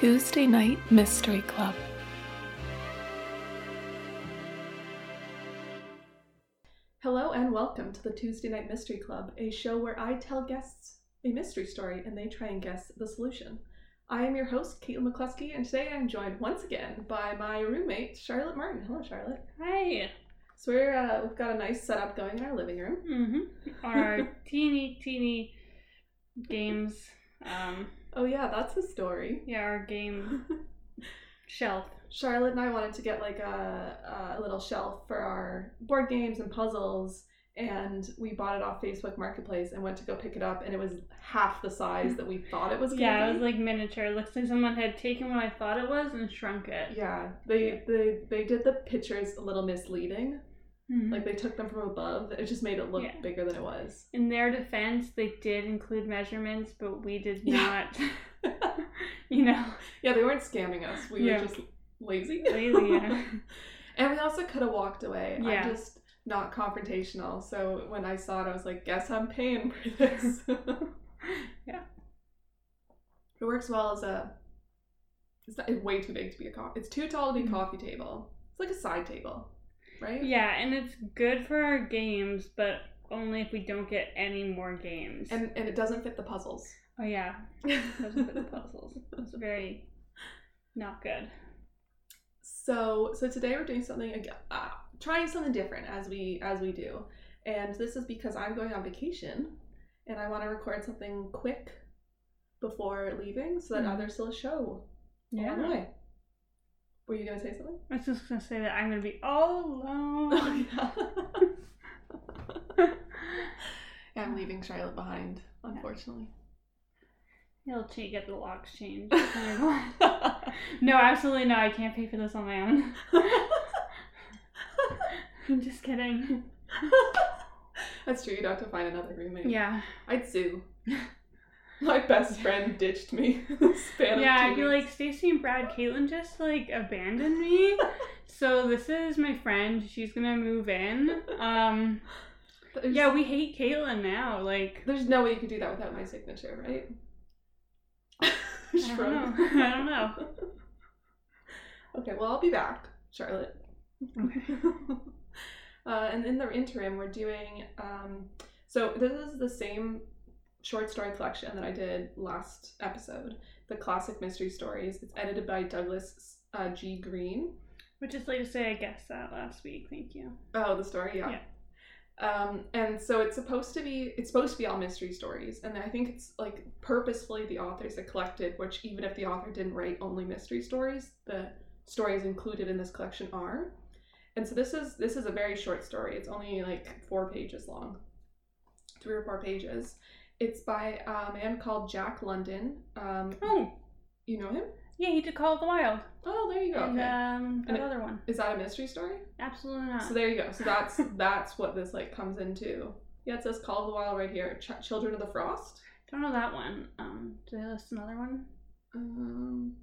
Tuesday Night Mystery Club. Hello and welcome to the Tuesday Night Mystery Club, a show where I tell guests a mystery story and they try and guess the solution. I am your host, Caitlin McCluskey, and today I'm joined once again by my roommate, Charlotte Martin. Hello, Charlotte. Hi. So we've got a nice setup going in our living room. Mm-hmm. Our teeny games. Oh yeah, that's the story. Yeah, our game shelf. Charlotte and I wanted to get like a little shelf for our board games and puzzles, and we bought it off Facebook Marketplace and went to go pick it up, and it was half the size that we thought it was going to be. Yeah, it was like miniature. It looks like someone had taken what I thought it was and shrunk it. Yeah, they did the pictures a little misleading. Mm-hmm. Like, they took them from above. It just made it look bigger than it was. In their defense, they did include measurements, but we did not, you know. Yeah, they weren't scamming us. We were just lazy. Yeah. And we also could have walked away. Yeah. I'm just not confrontational. So when I saw it, I was like, guess I'm paying for this. Yeah. It works well as a... It's way too big to be a coffee... It's too tall to be a coffee table. It's like a side table. Right? Yeah, and it's good for our games, but only if we don't get any more games. And it doesn't fit the puzzles. Oh, yeah. It doesn't fit the puzzles. It's very not good. So today we're doing something, trying something different as we do. And this is because I'm going on vacation, and I want to record something quick before leaving so that others will show. Yeah. Anyway. Were you going to say something? I was just going to say that I'm going to be all alone. Oh, yeah. I'm leaving Charlotte behind, unfortunately. You'll get the locks changed. No, absolutely not. I can't pay for this on my own. I'm just kidding. That's true. You'd have to find another roommate. Yeah. I'd sue. My best friend ditched me. Yeah, you're like, Stacey and Brad, Caitlin just like abandoned me. So this is my friend. She's gonna move in. Yeah, we hate Caitlin now. Like, there's no way you could do that without my signature, right? I don't know. Okay, well, I'll be back, Charlotte. Okay. And in the interim, we're doing. So this is the same short story collection that I did last episode, the classic mystery stories. It's edited by Douglas G. Green, which is late to say I guessed that last week. Thank you. Oh, the story, yeah. And so it's supposed to be all mystery stories, and I think it's like purposefully the authors that collected, which even if the author didn't write only mystery stories, the stories included in this collection are. And so this is a very short story. It's only like 4 pages long, 3 or 4 pages. It's by a man called Jack London. You know him? Yeah, he did Call of the Wild. Oh, there you go. And okay. Another one. Is that a mystery story? Absolutely not. So there you go. So that's what this like comes into. Yeah, it says Call of the Wild right here. Children of the Frost. Don't know that one. Do they list another one?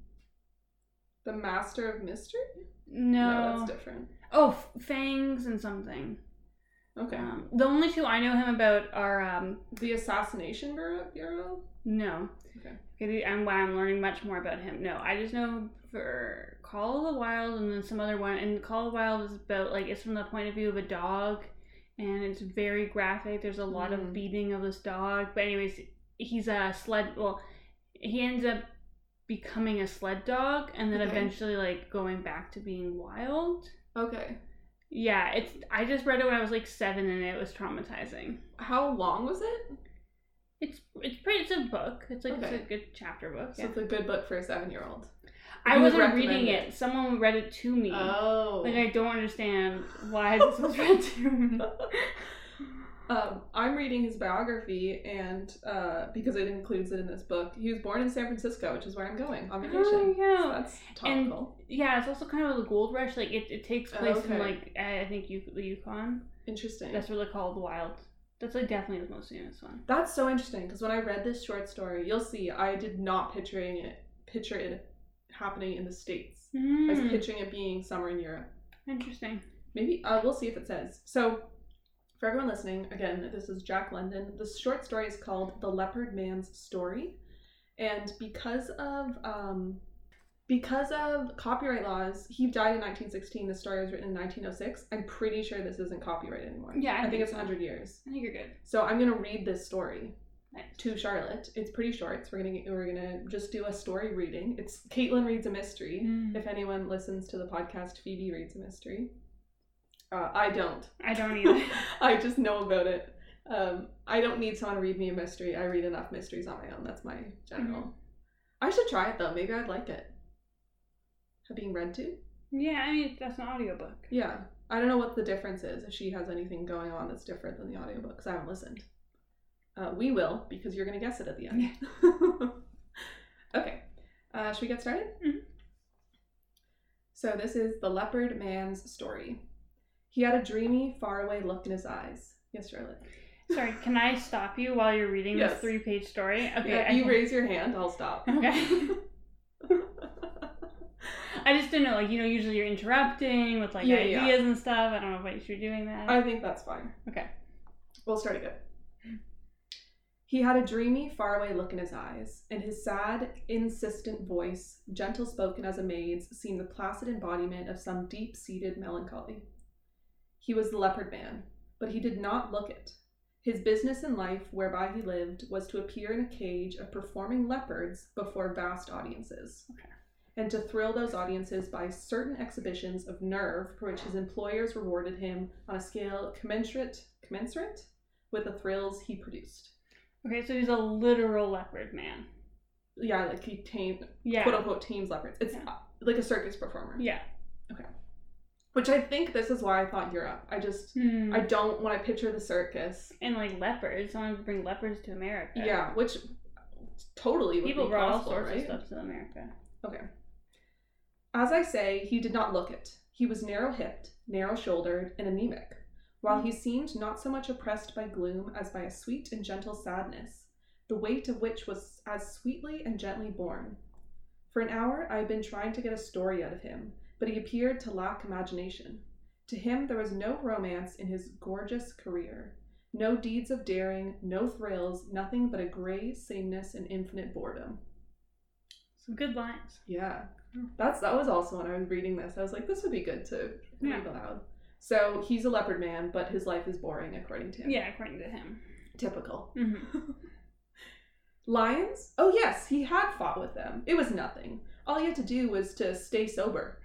The Master of Mystery? No, that's different. Oh, Fangs and something. Okay. The only two I know him about are The Assassination Bureau? No. Okay. I'm learning much more about him. No, I just know for Call of the Wild and then some other one. And Call of the Wild is about, like, it's from the point of view of a dog. And it's very graphic. There's a lot of beating of this dog. But anyways, he's a sled... Well, he ends up becoming a sled dog. And then eventually, like, going back to being wild. Okay. Yeah, I just read it when I was like 7 and it was traumatizing. How long was it? It's pretty. It's a book. It's like it's a good chapter book. Yeah. So it's a good book for a 7-year-old. I wasn't reading it. Someone read it to me. Oh. Like, I don't understand why this was read to me. I'm reading his biography, and because it includes it in this book, he was born in San Francisco, which is where I'm going on vacation. Oh, yeah. So that's topical. And, yeah, it's also kind of the gold rush. Like, it takes place in, like, I think the Yukon. Interesting. That's where they call the wild. That's, like, definitely the most famous one. That's so interesting, because when I read this short story, you'll see I did not picture it happening in the States. I was picturing it being somewhere in Europe. Interesting. Maybe, we'll see if it says. So... For everyone listening, again, this is Jack London. This short story is called The Leopard Man's Story. And because of Because of copyright laws, he died in 1916. The story was written in 1906. I'm pretty sure this isn't copyright anymore. Yeah, I think it's 100 years. I think you're good. So I'm going to read this story to Charlotte. It's pretty short, so we're gonna just do a story reading. It's Caitlin reads a mystery. If anyone listens to the podcast, Phoebe reads a mystery. I don't either. I just know about it. I don't need someone to read me a mystery. I read enough mysteries on my own. That's my general. I should try it though. Maybe I'd like it. Being read to? Yeah, I mean, that's an audiobook. Yeah. I don't know what the difference is, if she has anything going on that's different than the audiobook, because I haven't listened. We will, because you're going to guess it at the end. Yeah. Okay. Should we get started? Mm-hmm. So this is The Leopard Man's Story. He had a dreamy, faraway look in his eyes. Yes, Charlotte? Sorry, can I stop you while you're reading this three-page story? Okay. Yeah, you raise your hand, I'll stop. Okay. I just didn't know, usually you're interrupting with, ideas and stuff. I don't know if you're doing that. I think that's fine. Okay. We'll start again. He had a dreamy, faraway look in his eyes, and his sad, insistent voice, gentle spoken as a maid's, seemed the placid embodiment of some deep-seated melancholy. He was the leopard man, but he did not look it. His business in life, whereby he lived, was to appear in a cage of performing leopards before vast audiences. Okay. And to thrill those audiences by certain exhibitions of nerve for which his employers rewarded him on a scale commensurate with the thrills he produced. Okay, so he's a literal leopard man. Yeah, he tamed, quote-unquote, tames leopards. It's like a circus performer. Yeah. Okay. Which I think this is why I thought Europe. I don't want to picture the circus. And leopards, I want to bring leopards to America. Yeah, which totally would be possible, right? People brought all sorts of stuff to America. Okay. As I say, he did not look it. He was narrow-hipped, narrow-shouldered, and anemic, while he seemed not so much oppressed by gloom as by a sweet and gentle sadness, the weight of which was as sweetly and gently borne. For an hour I had been trying to get a story out of him, but he appeared to lack imagination. To him there was no romance in his gorgeous career, no deeds of daring, no thrills, nothing but a grey sameness and infinite boredom. Some good lines. Yeah. That was also when I was reading this. I was like, this would be good to read aloud. So he's a leopard man, but his life is boring according to him. Yeah, according to him. Typical. Mm-hmm. Lions? Oh yes, he had fought with them. It was nothing. All he had to do was to stay sober.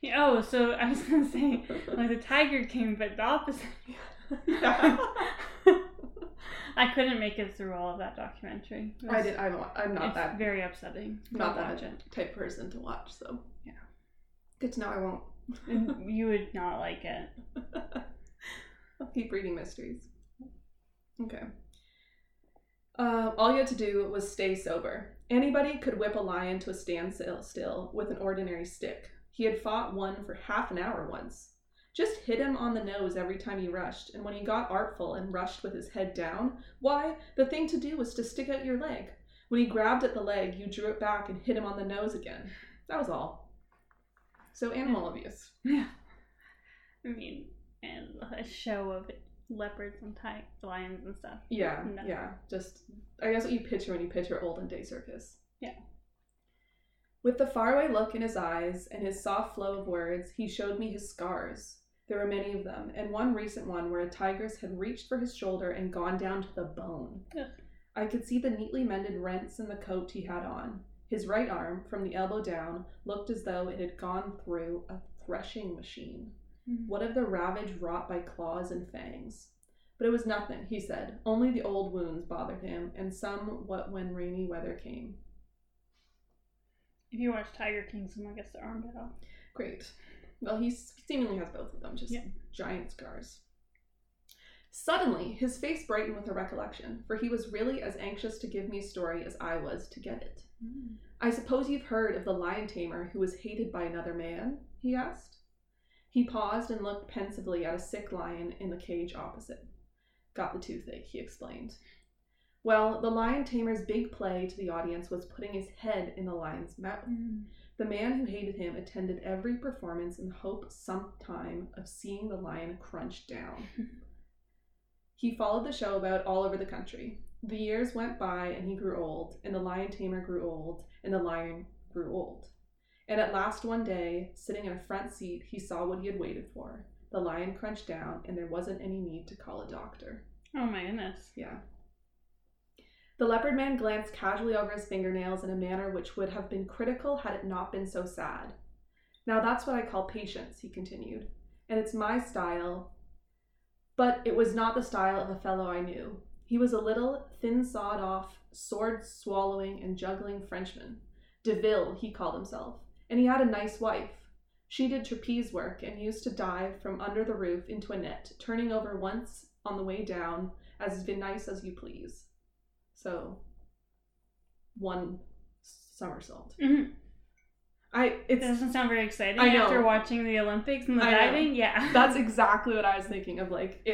Yeah, so I was going to say, the tiger came, but the opposite. I couldn't make it through all of that documentary. I'm not that. It's very upsetting. Not that type person to watch, so. Yeah. Good to know I won't. You would not like it. I'll keep reading mysteries. Okay. All you had to do was stay sober. Anybody could whip a lion to a standstill with an ordinary stick. He had fought one for half an hour once. Just hit him on the nose every time he rushed, and when he got artful and rushed with his head down, why, the thing to do was to stick out your leg. When he grabbed at the leg, you drew it back and hit him on the nose again. That was all. So animal abuse. Yeah. I mean, and a show of leopards and lions and stuff. Yeah, no. Yeah. Just, I guess what you picture when you picture olden day circus. Yeah. With the faraway look in his eyes and his soft flow of words, he showed me his scars. There were many of them, and one recent one where a tigress had reached for his shoulder and gone down to the bone. Ugh. I could see the neatly mended rents in the coat he had on. His right arm, from the elbow down, looked as though it had gone through a threshing machine. Mm-hmm. What of the ravage wrought by claws and fangs? But it was nothing, he said. Only the old wounds bothered him, and somewhat when rainy weather came. If you watch Tiger King, someone gets their arm bit off. Great. Well, he seemingly has both of them, just giant scars. Suddenly, his face brightened with a recollection, for he was really as anxious to give me a story as I was to get it. Mm. I suppose you've heard of the lion tamer who was hated by another man? He asked. He paused and looked pensively at a sick lion in the cage opposite. Got the toothache, he explained. Well, the lion tamer's big play to the audience was putting his head in the lion's mouth. Mm. The man who hated him attended every performance in the hope sometime of seeing the lion crunch down. He followed the show about all over the country. The years went by and he grew old, and the lion tamer grew old, and the lion grew old. And at last one day, sitting in a front seat, he saw what he had waited for. The lion crunched down, and there wasn't any need to call a doctor. Oh my goodness. Yeah. The leopard man glanced casually over his fingernails in a manner which would have been critical had it not been so sad. Now that's what I call patience, he continued, and it's my style, but it was not the style of a fellow I knew. He was a little, thin-sawed-off, sword-swallowing and juggling Frenchman. Deville, he called himself, and he had a nice wife. She did trapeze work and used to dive from under the roof into a net, turning over once on the way down, as nice as you please. So, one somersault. Mm-hmm. It doesn't sound very exciting after watching the Olympics and the diving. Yeah. That's exactly what I was thinking of. Like,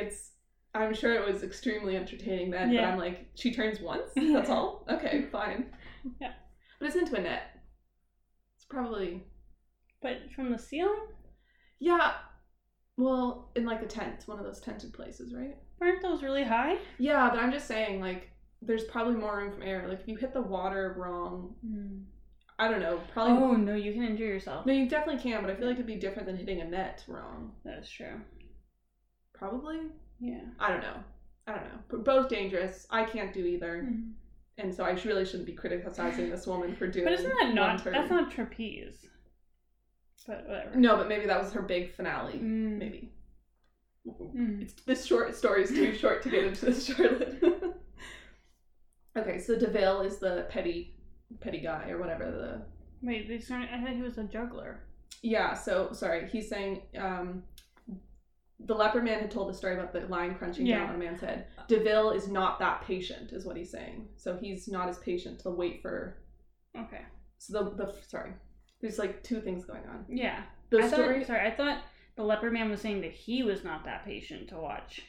I'm sure it was extremely entertaining then, yeah. But I'm like, she turns once? That's all? Okay, fine. Yeah. But it's into a net. It's probably... But from the ceiling? Yeah. Well, in like a tent, one of those tented places, right? Aren't those really high? Yeah, but I'm just saying, like, there's probably more room from air. Like, if you hit the water wrong... Mm. I don't know, probably... Oh, no, you can injure yourself. No, you definitely can, but I feel like it'd be different than hitting a net wrong. That's true. Probably? Yeah. I don't know. But both dangerous. I can't do either. Mm-hmm. And so I really shouldn't be criticizing this woman for doing... But isn't that not... That's not trapeze. But whatever. No, but maybe that was her big finale. Mm. Maybe. Mm. This short story is too short to get into this, Charlotte. Okay, so Deville is the petty guy or whatever the... Wait, I thought he was a juggler. Yeah, so, sorry, he's saying, the leopard man had told the story about the lion crunching down on a man's head. Deville is not that patient, is what he's saying. So he's not as patient to wait for... Okay. So there's like two things going on. Yeah. I thought the leopard man was saying that he was not that patient to watch.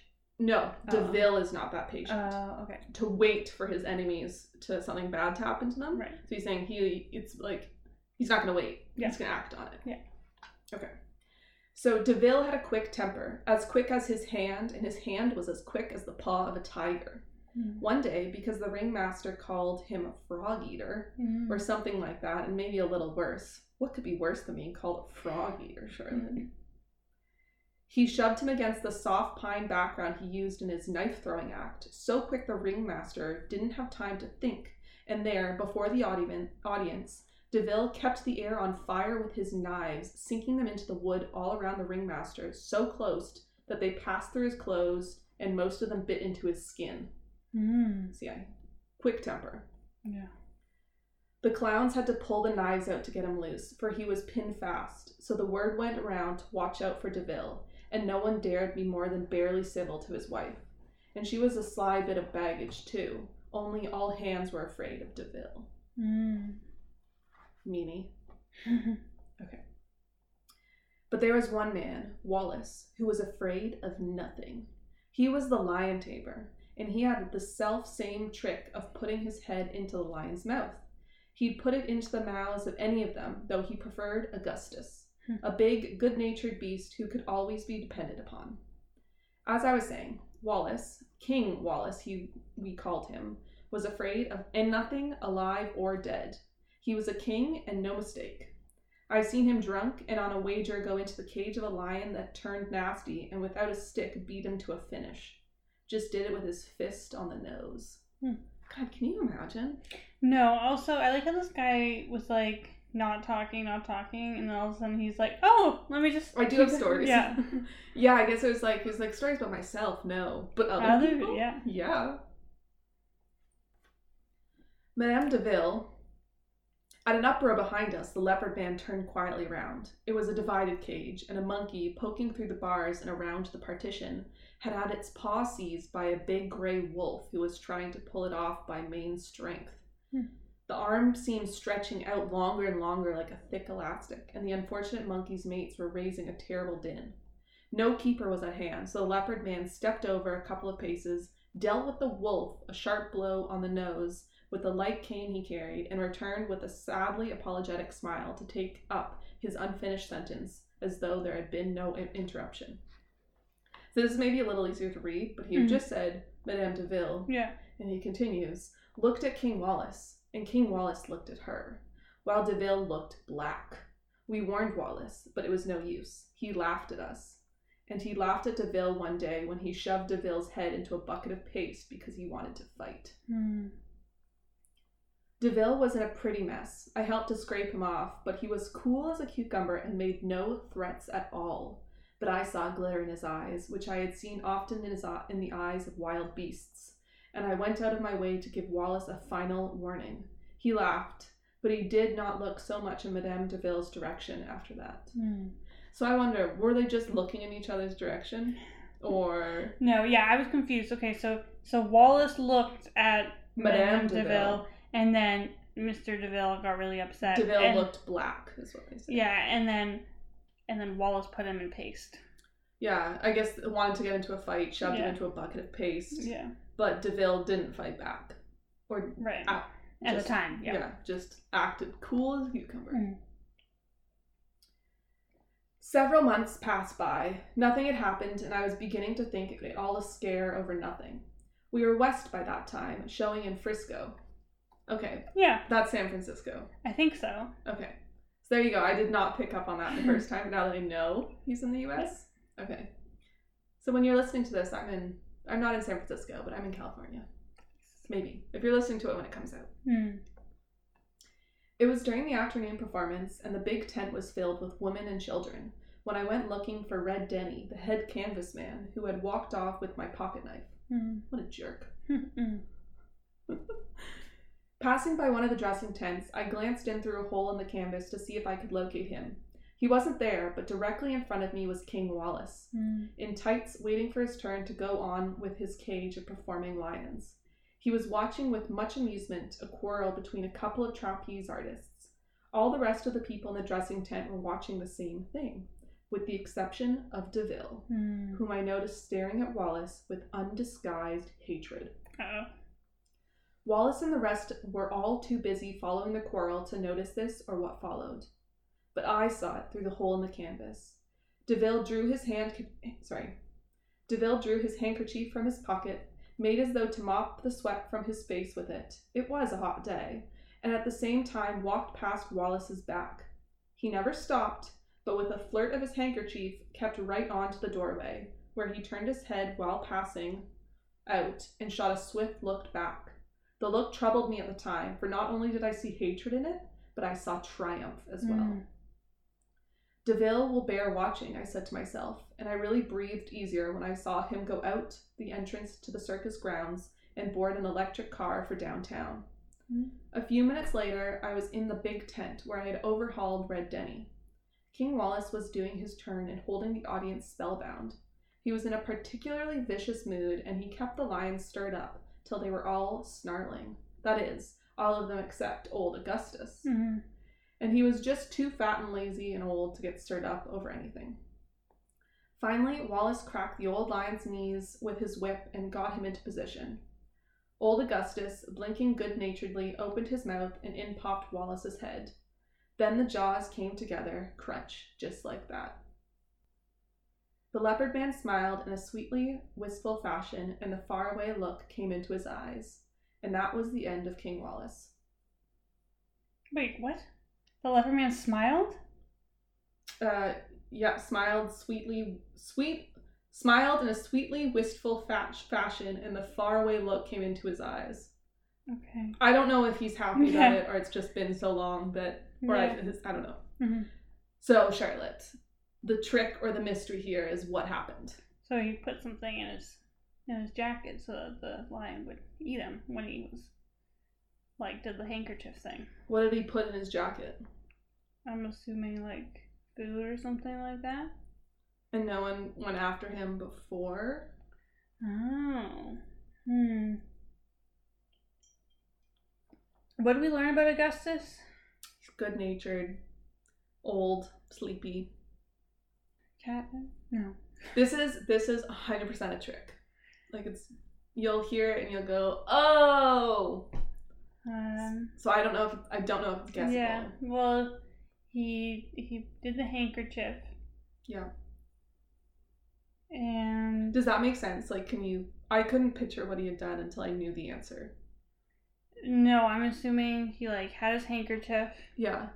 No, Deville is not that patient. Okay. To wait for his enemies to something bad to happen to them. Right. So he's saying it's like, he's not going to wait. Yeah. He's going to act on it. Yeah. Okay. So Deville had a quick temper, as quick as his hand, and his hand was as quick as the paw of a tiger. Mm. One day, because the ringmaster called him a frog eater or something like that, and maybe a little worse. What could be worse than being called a frog eater, Charlotte? Mm. He shoved him against the soft pine background he used in his knife-throwing act, so quick the ringmaster didn't have time to think, and there, before the audience, Deville kept the air on fire with his knives, sinking them into the wood all around the ringmaster, so close that they passed through his clothes, and most of them bit into his skin. Mm. See, quick temper. Yeah. The clowns had to pull the knives out to get him loose, for he was pinned fast, so the word went around to watch out for Deville. And no one dared be more than barely civil to his wife. And she was a sly bit of baggage, too. Only all hands were afraid of Deville. Mm. Meanie. Okay. But there was one man, Wallace, who was afraid of nothing. He was the lion tamer, and he had the self-same trick of putting his head into the lion's mouth. He'd put it into the mouths of any of them, though he preferred Augustus. A big, good-natured beast who could always be depended upon. As I was saying, Wallace, King Wallace, we called him, was afraid of nothing alive or dead. He was a king and no mistake. I've seen him drunk and on a wager go into the cage of a lion that turned nasty and without a stick beat him to a finish. Just did it with his fist on the nose. Hmm. God, can you imagine? No, also, I like how this guy was like... not talking, and then all of a sudden he's like, oh, let me just... I do have stories. Yeah. Yeah, I guess it was like, stories about myself, no, but other people? Yeah. Yeah. Madame Deville, at an uproar behind us, the leopard man turned quietly round. It was a divided cage, and a monkey, poking through the bars and around the partition, had its paw seized by a big grey wolf who was trying to pull it off by main strength. Hmm. The arm seemed stretching out longer and longer like a thick elastic, and the unfortunate monkey's mates were raising a terrible din. No keeper was at hand, so the leopard man stepped over a couple of paces, dealt with the wolf a sharp blow on the nose with the light cane he carried, and returned with a sadly apologetic smile to take up his unfinished sentence as though there had been no interruption. So this may be a little easier to read, but he just said, Madame Deville, yeah. And he continues, looked at King Wallace. And King Wallace looked at her, while Deville looked black, We warned Wallace, but it was no use. He laughed at us. And he laughed at Deville one day when he shoved Deville's head into a bucket of paste because he wanted to fight. Mm. Deville was in a pretty mess. I helped to scrape him off, but he was cool as a cucumber and made no threats at all. But I saw glitter in his eyes, which I had seen often in the eyes of wild beasts, and I went out of my way to give Wallace a final warning. He laughed, but he did not look so much in Madame Deville's direction after that. Mm. So I wonder, were they just looking in each other's direction? Or... No, yeah, I was confused. Okay, so Wallace looked at Madame Deville, and then Mr. Deville got really upset. Deville looked black, is what they said. Yeah, and then Wallace put him in paste. Yeah, I guess wanted to get into a fight, shoved him into a bucket of paste. Yeah. But Deville didn't fight back. Or right. At the time, yeah. Yeah, just acted cool as a cucumber. Mm. Several months passed by. Nothing had happened, and I was beginning to think it was all a scare over nothing. We were west by that time, showing in Frisco. Okay. Yeah. That's San Francisco. I think so. Okay. So there you go. I did not pick up on that the first time, now that I know he's in the U.S. Yep. Okay. So when you're listening to this, I'm not in San Francisco, but I'm in California. Maybe. If you're listening to it when it comes out. Mm. It was during the afternoon performance, and the big tent was filled with women and children, when I went looking for Red Denny, the head canvas man, who had walked off with my pocket knife. Mm. What a jerk. Passing by one of the dressing tents, I glanced in through a hole in the canvas to see if I could locate him. He wasn't there, but directly in front of me was King Wallace, in tights, waiting for his turn to go on with his cage of performing lions. He was watching with much amusement a quarrel between a couple of trapeze artists. All the rest of the people in the dressing tent were watching the same thing, with the exception of Deville, whom I noticed staring at Wallace with undisguised hatred. Uh-oh. Wallace and the rest were all too busy following the quarrel to notice this or what followed. But I saw it through the hole in the canvas. Deville drew his handkerchief from his pocket, made as though to mop the sweat from his face with it. It was a hot day, and at the same time walked past Wallace's back. He never stopped, but with a flirt of his handkerchief, kept right on to the doorway, where he turned his head while passing out and shot a swift look back. The look troubled me at the time, for not only did I see hatred in it, but I saw triumph as well. Deville will bear watching, I said to myself, and I really breathed easier when I saw him go out the entrance to the circus grounds and board an electric car for downtown. Mm. A few minutes later, I was in the big tent where I had overhauled Red Denny. King Wallace was doing his turn and holding the audience spellbound. He was in a particularly vicious mood, and he kept the lions stirred up till they were all snarling. That is, all of them except old Augustus. Mm-hmm. And he was just too fat and lazy and old to get stirred up over anything. Finally, Wallace cracked the old lion's knees with his whip and got him into position. Old Augustus, blinking good-naturedly, opened his mouth and in popped Wallace's head. Then the jaws came together, crunch, just like that. The leopard man smiled in a sweetly wistful fashion, and the faraway look came into his eyes. And that was the end of King Wallace. Wait, what? The leopard man smiled? Smiled in a sweetly wistful fashion, and the faraway look came into his eyes. Okay. I don't know if he's happy about it, or it's just been so long that, I don't know. Mm-hmm. So, Charlotte, the trick or the mystery here is what happened. So he put something in his jacket so that the lion would eat him when he was... did the handkerchief thing. What did he put in his jacket? I'm assuming, food or something like that. And no one went after him before? Oh. Hmm. What did we learn about Augustus? He's good-natured, old, sleepy. Cat? No. This is 100% a trick. You'll hear it and you'll go, oh! So I don't know if it's guessable. Yeah, well, he did the handkerchief. Yeah. And does that make sense? I couldn't picture what he had done until I knew the answer. No, I'm assuming he had his handkerchief. Yeah.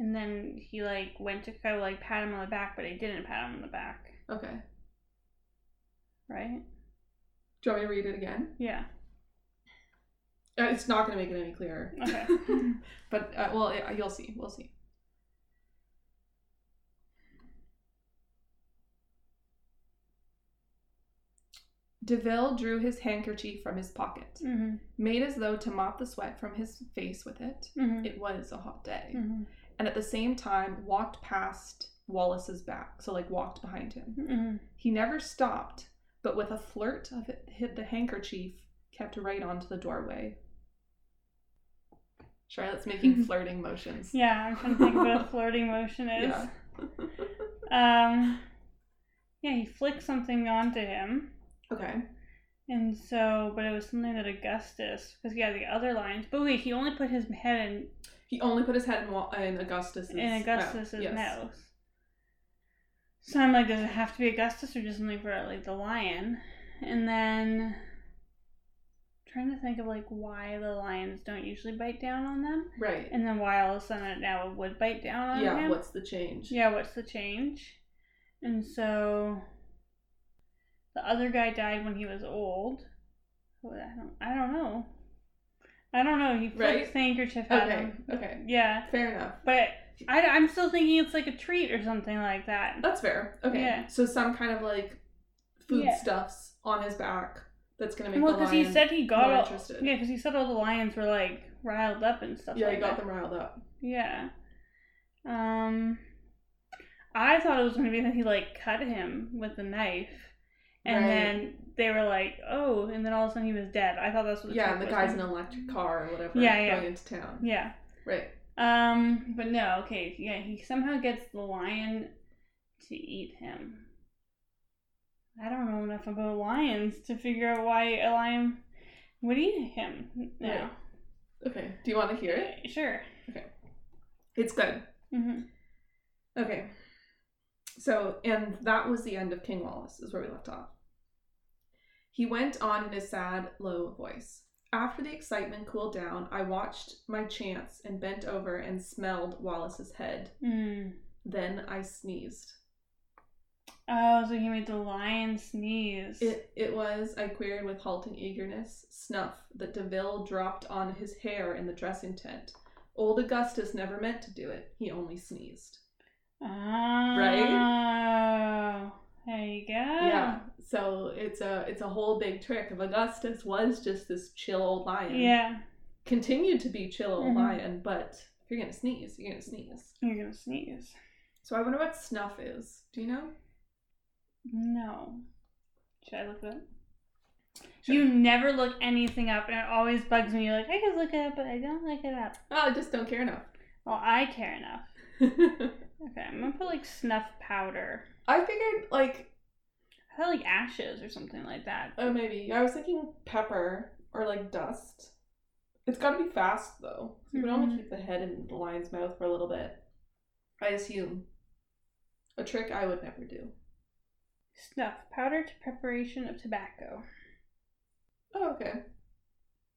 And then he, like, went to go, like, pat him on the back, but he didn't pat him on the back. Okay. Right? Do you want me to read it again? Yeah. It's not going to make it any clearer. Okay. But, well, you'll see. We'll see. Deville drew his handkerchief from his pocket, mm-hmm. made as though to mop the sweat from his face with it. Mm-hmm. It was a hot day. Mm-hmm. And at the same time walked past Wallace's back, so, like, walked behind him. Mm-hmm. He never stopped, but with a flirt of it, hit the handkerchief, kept right onto the doorway. Charlotte's making flirting motions. Yeah, I'm trying to think what a flirting motion is. Yeah. Yeah, he flicked something onto him. Okay. And so, but it was something that Augustus, because he had the other lines, but wait, he only put his head in... He only put his head in Augustus's mouth. In Augustus's mouth. So I'm like, does it have to be Augustus or just something for, like, the lion? And then... trying to think of, like, why the lions don't usually bite down on them. Right. And then why all of a sudden it now would bite down on him. Yeah, what's the change? Yeah, what's the change? And so... the other guy died when he was old. I don't know. I don't know. He flicked his handkerchief at him. Okay. Yeah. Fair enough. But I'm still thinking it's like a treat or something like that. That's fair. Okay. Yeah. So some kind of, like, foodstuffs on his back that's going to make the lion more interested. Yeah, because he said all the lions were, like, riled up and stuff like that. Yeah, he got them riled up. Yeah. I thought it was going to be that he, like, cut him with a knife. And then they were like, oh, and then all of a sudden he was dead. I thought that's what and the guy's in an electric car or whatever going into town. Yeah. Right. But no, okay, yeah, he somehow gets the lion to eat him. I don't know enough about lions to figure out why a lion would eat him. No. Right. Okay. Do you want to hear it? Sure. Okay. It's good. Mm-hmm. Okay. So, and that was the end of King Wallace, is where we left off. He went on in a sad, low voice. After the excitement cooled down, I watched my chance and bent over and smelled Wallace's head. Mm. Then I sneezed. Oh, so he made the lion sneeze. It was, I queried with halting eagerness, snuff that Deville dropped on his hair in the dressing tent. Old Augustus never meant to do it. He only sneezed. Oh, right? There you go. Yeah. So it's a whole big trick of Augustus was just this chill old lion. Yeah. Continued to be chill old lion, but if you're gonna sneeze, you're gonna sneeze. You're gonna sneeze. So I wonder what snuff is. Do you know? No. Should I look it up? Sure. You never look anything up, and it always bugs me. You're like, I could look it up, but I don't look it up. Oh, I just don't care enough. Well, I care enough. Okay, I'm gonna put, like, snuff powder. I figured, like... I thought, like, ashes or something like that. Oh, maybe. I was thinking pepper or, like, dust. It's gotta be fast, though. So you would only keep the head in the lion's mouth for a little bit. I assume. A trick I would never do. Snuff powder to preparation of tobacco. Oh, okay.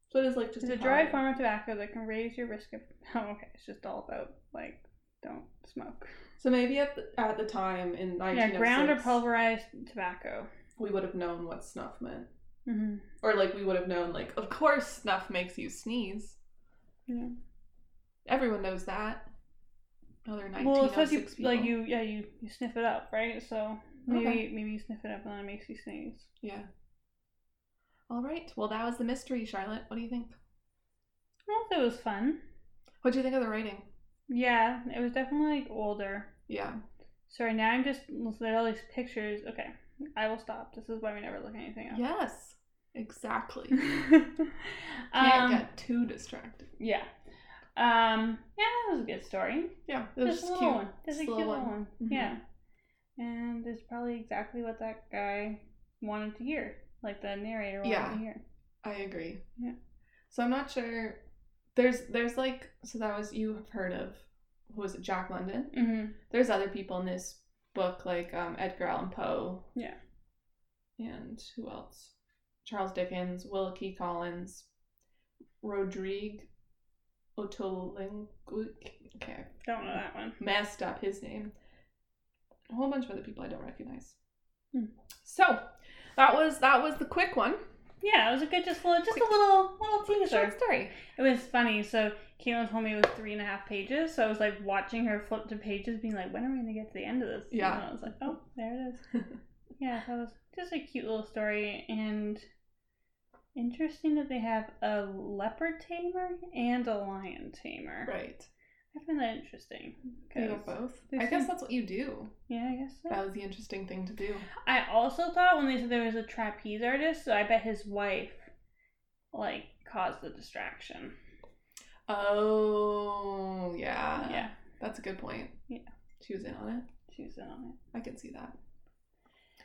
So it is, like, just... It's a dry form of tobacco that can raise your risk of... Oh, okay. It's just all about, like... Don't smoke. So maybe at the time in 1906... Yeah, ground or pulverized tobacco. We would have known what snuff meant. Mm-hmm. Or, like, we would have known, like, of course snuff makes you sneeze. Yeah. Everyone knows that. Another 1906 well, it's people. Like, you sniff it up, right? So maybe you sniff it up and then it makes you sneeze. Yeah. All right. Well, that was the mystery, Charlotte. What do you think? I thought it was fun. What do you think of the writing? Yeah, it was definitely, like, older. Yeah. Sorry, now I'm just looking at all these pictures. Okay, I will stop. This is why we never look anything up. Yes, exactly. Can't get too distracted. Yeah. Yeah, that was a good story. Yeah, it was just a cute one. Just a cute little one. Mm-hmm. Yeah. And it's probably exactly what that guy wanted to hear. Like, the narrator wanted to hear. I agree. Yeah. So I'm not sure... There's like, so that was, you have heard of, who was it, Jack London? Mm-hmm. There's other people in this book, like Edgar Allan Poe. Yeah. And who else? Charles Dickens, Wilkie Collins, Rodrigue Okay, don't know that one. Messed up his name. A whole bunch of other people I don't recognize. So that was the quick one. Yeah, it was a good, just a little teaser. Short story. It was funny. So Caitlin told me it was 3.5 pages. So I was like watching her flip to pages, being like, when are we gonna get to the end of this? Yeah. And I was like, oh, there it is. Yeah, that was just a cute little story, and interesting that they have a leopard tamer and a lion tamer. Right. I find that interesting. You got both? I guess that's what you do. Yeah, I guess so. That was the interesting thing to do. I also thought when they said there was a trapeze artist, so I bet his wife, like, caused the distraction. Oh, yeah. Yeah. That's a good point. Yeah. She was in on it? She was in on it. I could see that.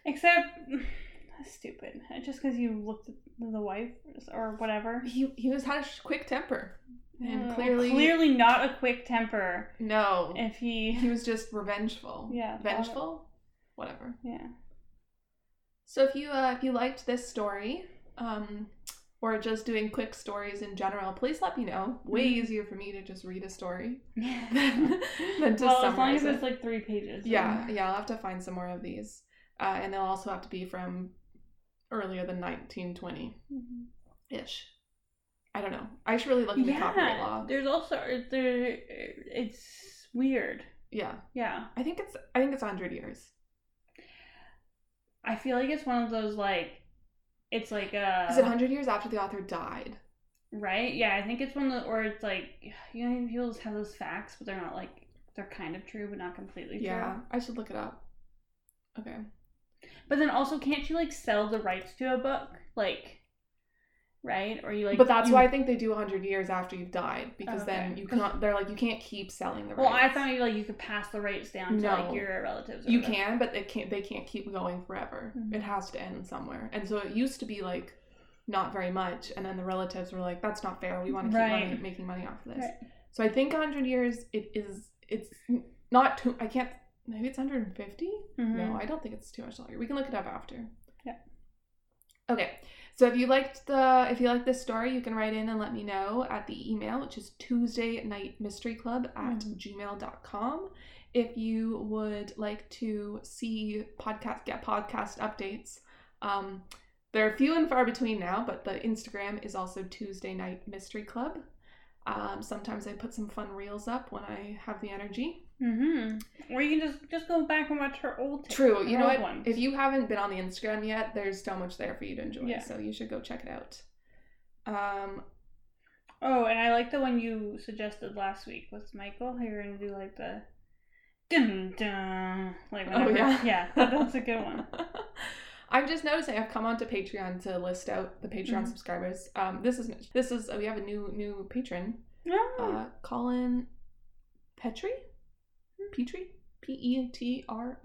Except... That's stupid. Just because you looked at the wife or whatever. He just had a quick temper. And clearly not a quick temper. No. If he was just revengeful. Yeah. Vengeful? Whatever. Yeah. So if you liked this story, or just doing quick stories in general, please let me know. Way easier for me to just read a story than to summarize it. Well, as long as it's like 3 pages. Yeah, right? Yeah, I'll have to find some more of these. And they'll also have to be from earlier than 1920-ish. I don't know. I should really look into copyright law. There's also it's weird. Yeah. Yeah. I think it's 100 years. I feel like it's one of those is it 100 years after the author died? Right? Yeah, I think it's one of the, or it's like, you know, people just have those facts, but they're not they're kind of true but not completely true. Yeah. I should look it up. Okay. But then also, can't you sell the rights to a book? Right? Or you But that's why I think they do 100 years after you've died, because then you can't. They're you can't keep selling the rights. Well, I thought maybe you could pass the rights down to your relatives. Or you whatever. Can, but they can't keep going forever. Mm-hmm. It has to end somewhere. And so it used to be not very much, and then the relatives were like, "That's not fair. We want to keep making money off of this." Right. So I think 100 years. It's not too. I can't. Maybe it's 150? Mm-hmm. No, I don't think it's too much longer. We can look it up after. Yeah. Okay. So if you liked this story, you can write in and let me know at the email, which is tuesdaynightmysteryclub@gmail.com. If you would like to see podcast updates, they're few and far between now, but the Instagram is also Tuesday Night Mystery Club. Sometimes I put some fun reels up when I have the energy. Mm-hmm. Or you can just go back and watch her old True. You know what? Ones. If you haven't been on the Instagram yet, there's so much there for you to enjoy. Yeah. So you should go check it out. Oh, and I like the one you suggested last week with Michael. You're going to do the dun dun. Whenever. Oh, yeah. Yeah, that's a good one. I'm just noticing I've come onto Patreon to list out the Patreon subscribers. This is we have a new patron. Oh. Colin Petrie, Petrie. Oh.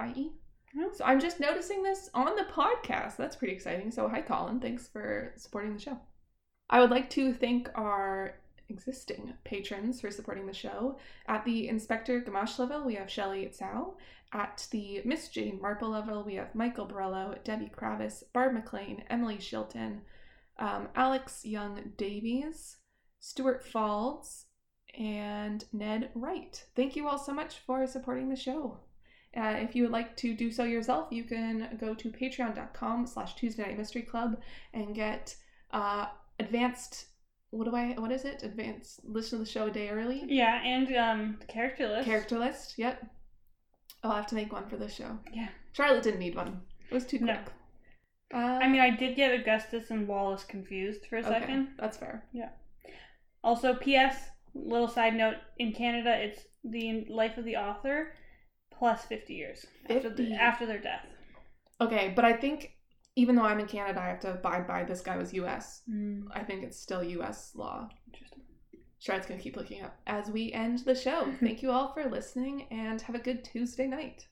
So I'm just noticing this on the podcast. That's pretty exciting. So hi, Colin. Thanks for supporting the show. I would like to thank our existing patrons for supporting the show. At the Inspector Gamache level, we have Shelley Itzau. At the Miss Jane Marple level, we have Michael Borrello, Debbie Kravis, Barb McLean, Emily Shilton, Alex Young-Davies, Stuart Falls, and Ned Wright. Thank you all so much for supporting the show. If you would like to do so yourself, you can go to patreon.com/Tuesday Night Mystery Club and get advanced... What is it? Advanced listen to the show a day early? Yeah, and the character list. Character list, yep. I'll have to make one for this show. Yeah. Charlotte didn't need one. It was too quick. No. I did get Augustus and Wallace confused for a second. That's fair. Yeah. Also, P.S., little side note, in Canada, it's the life of the author plus 50 years after their death. Okay, but I think... Even though I'm in Canada, I have to abide by this guy was U.S. I think it's still U.S. law. Interesting. Charlotte's going to keep looking up as we end the show. Thank you all for listening and have a good Tuesday night.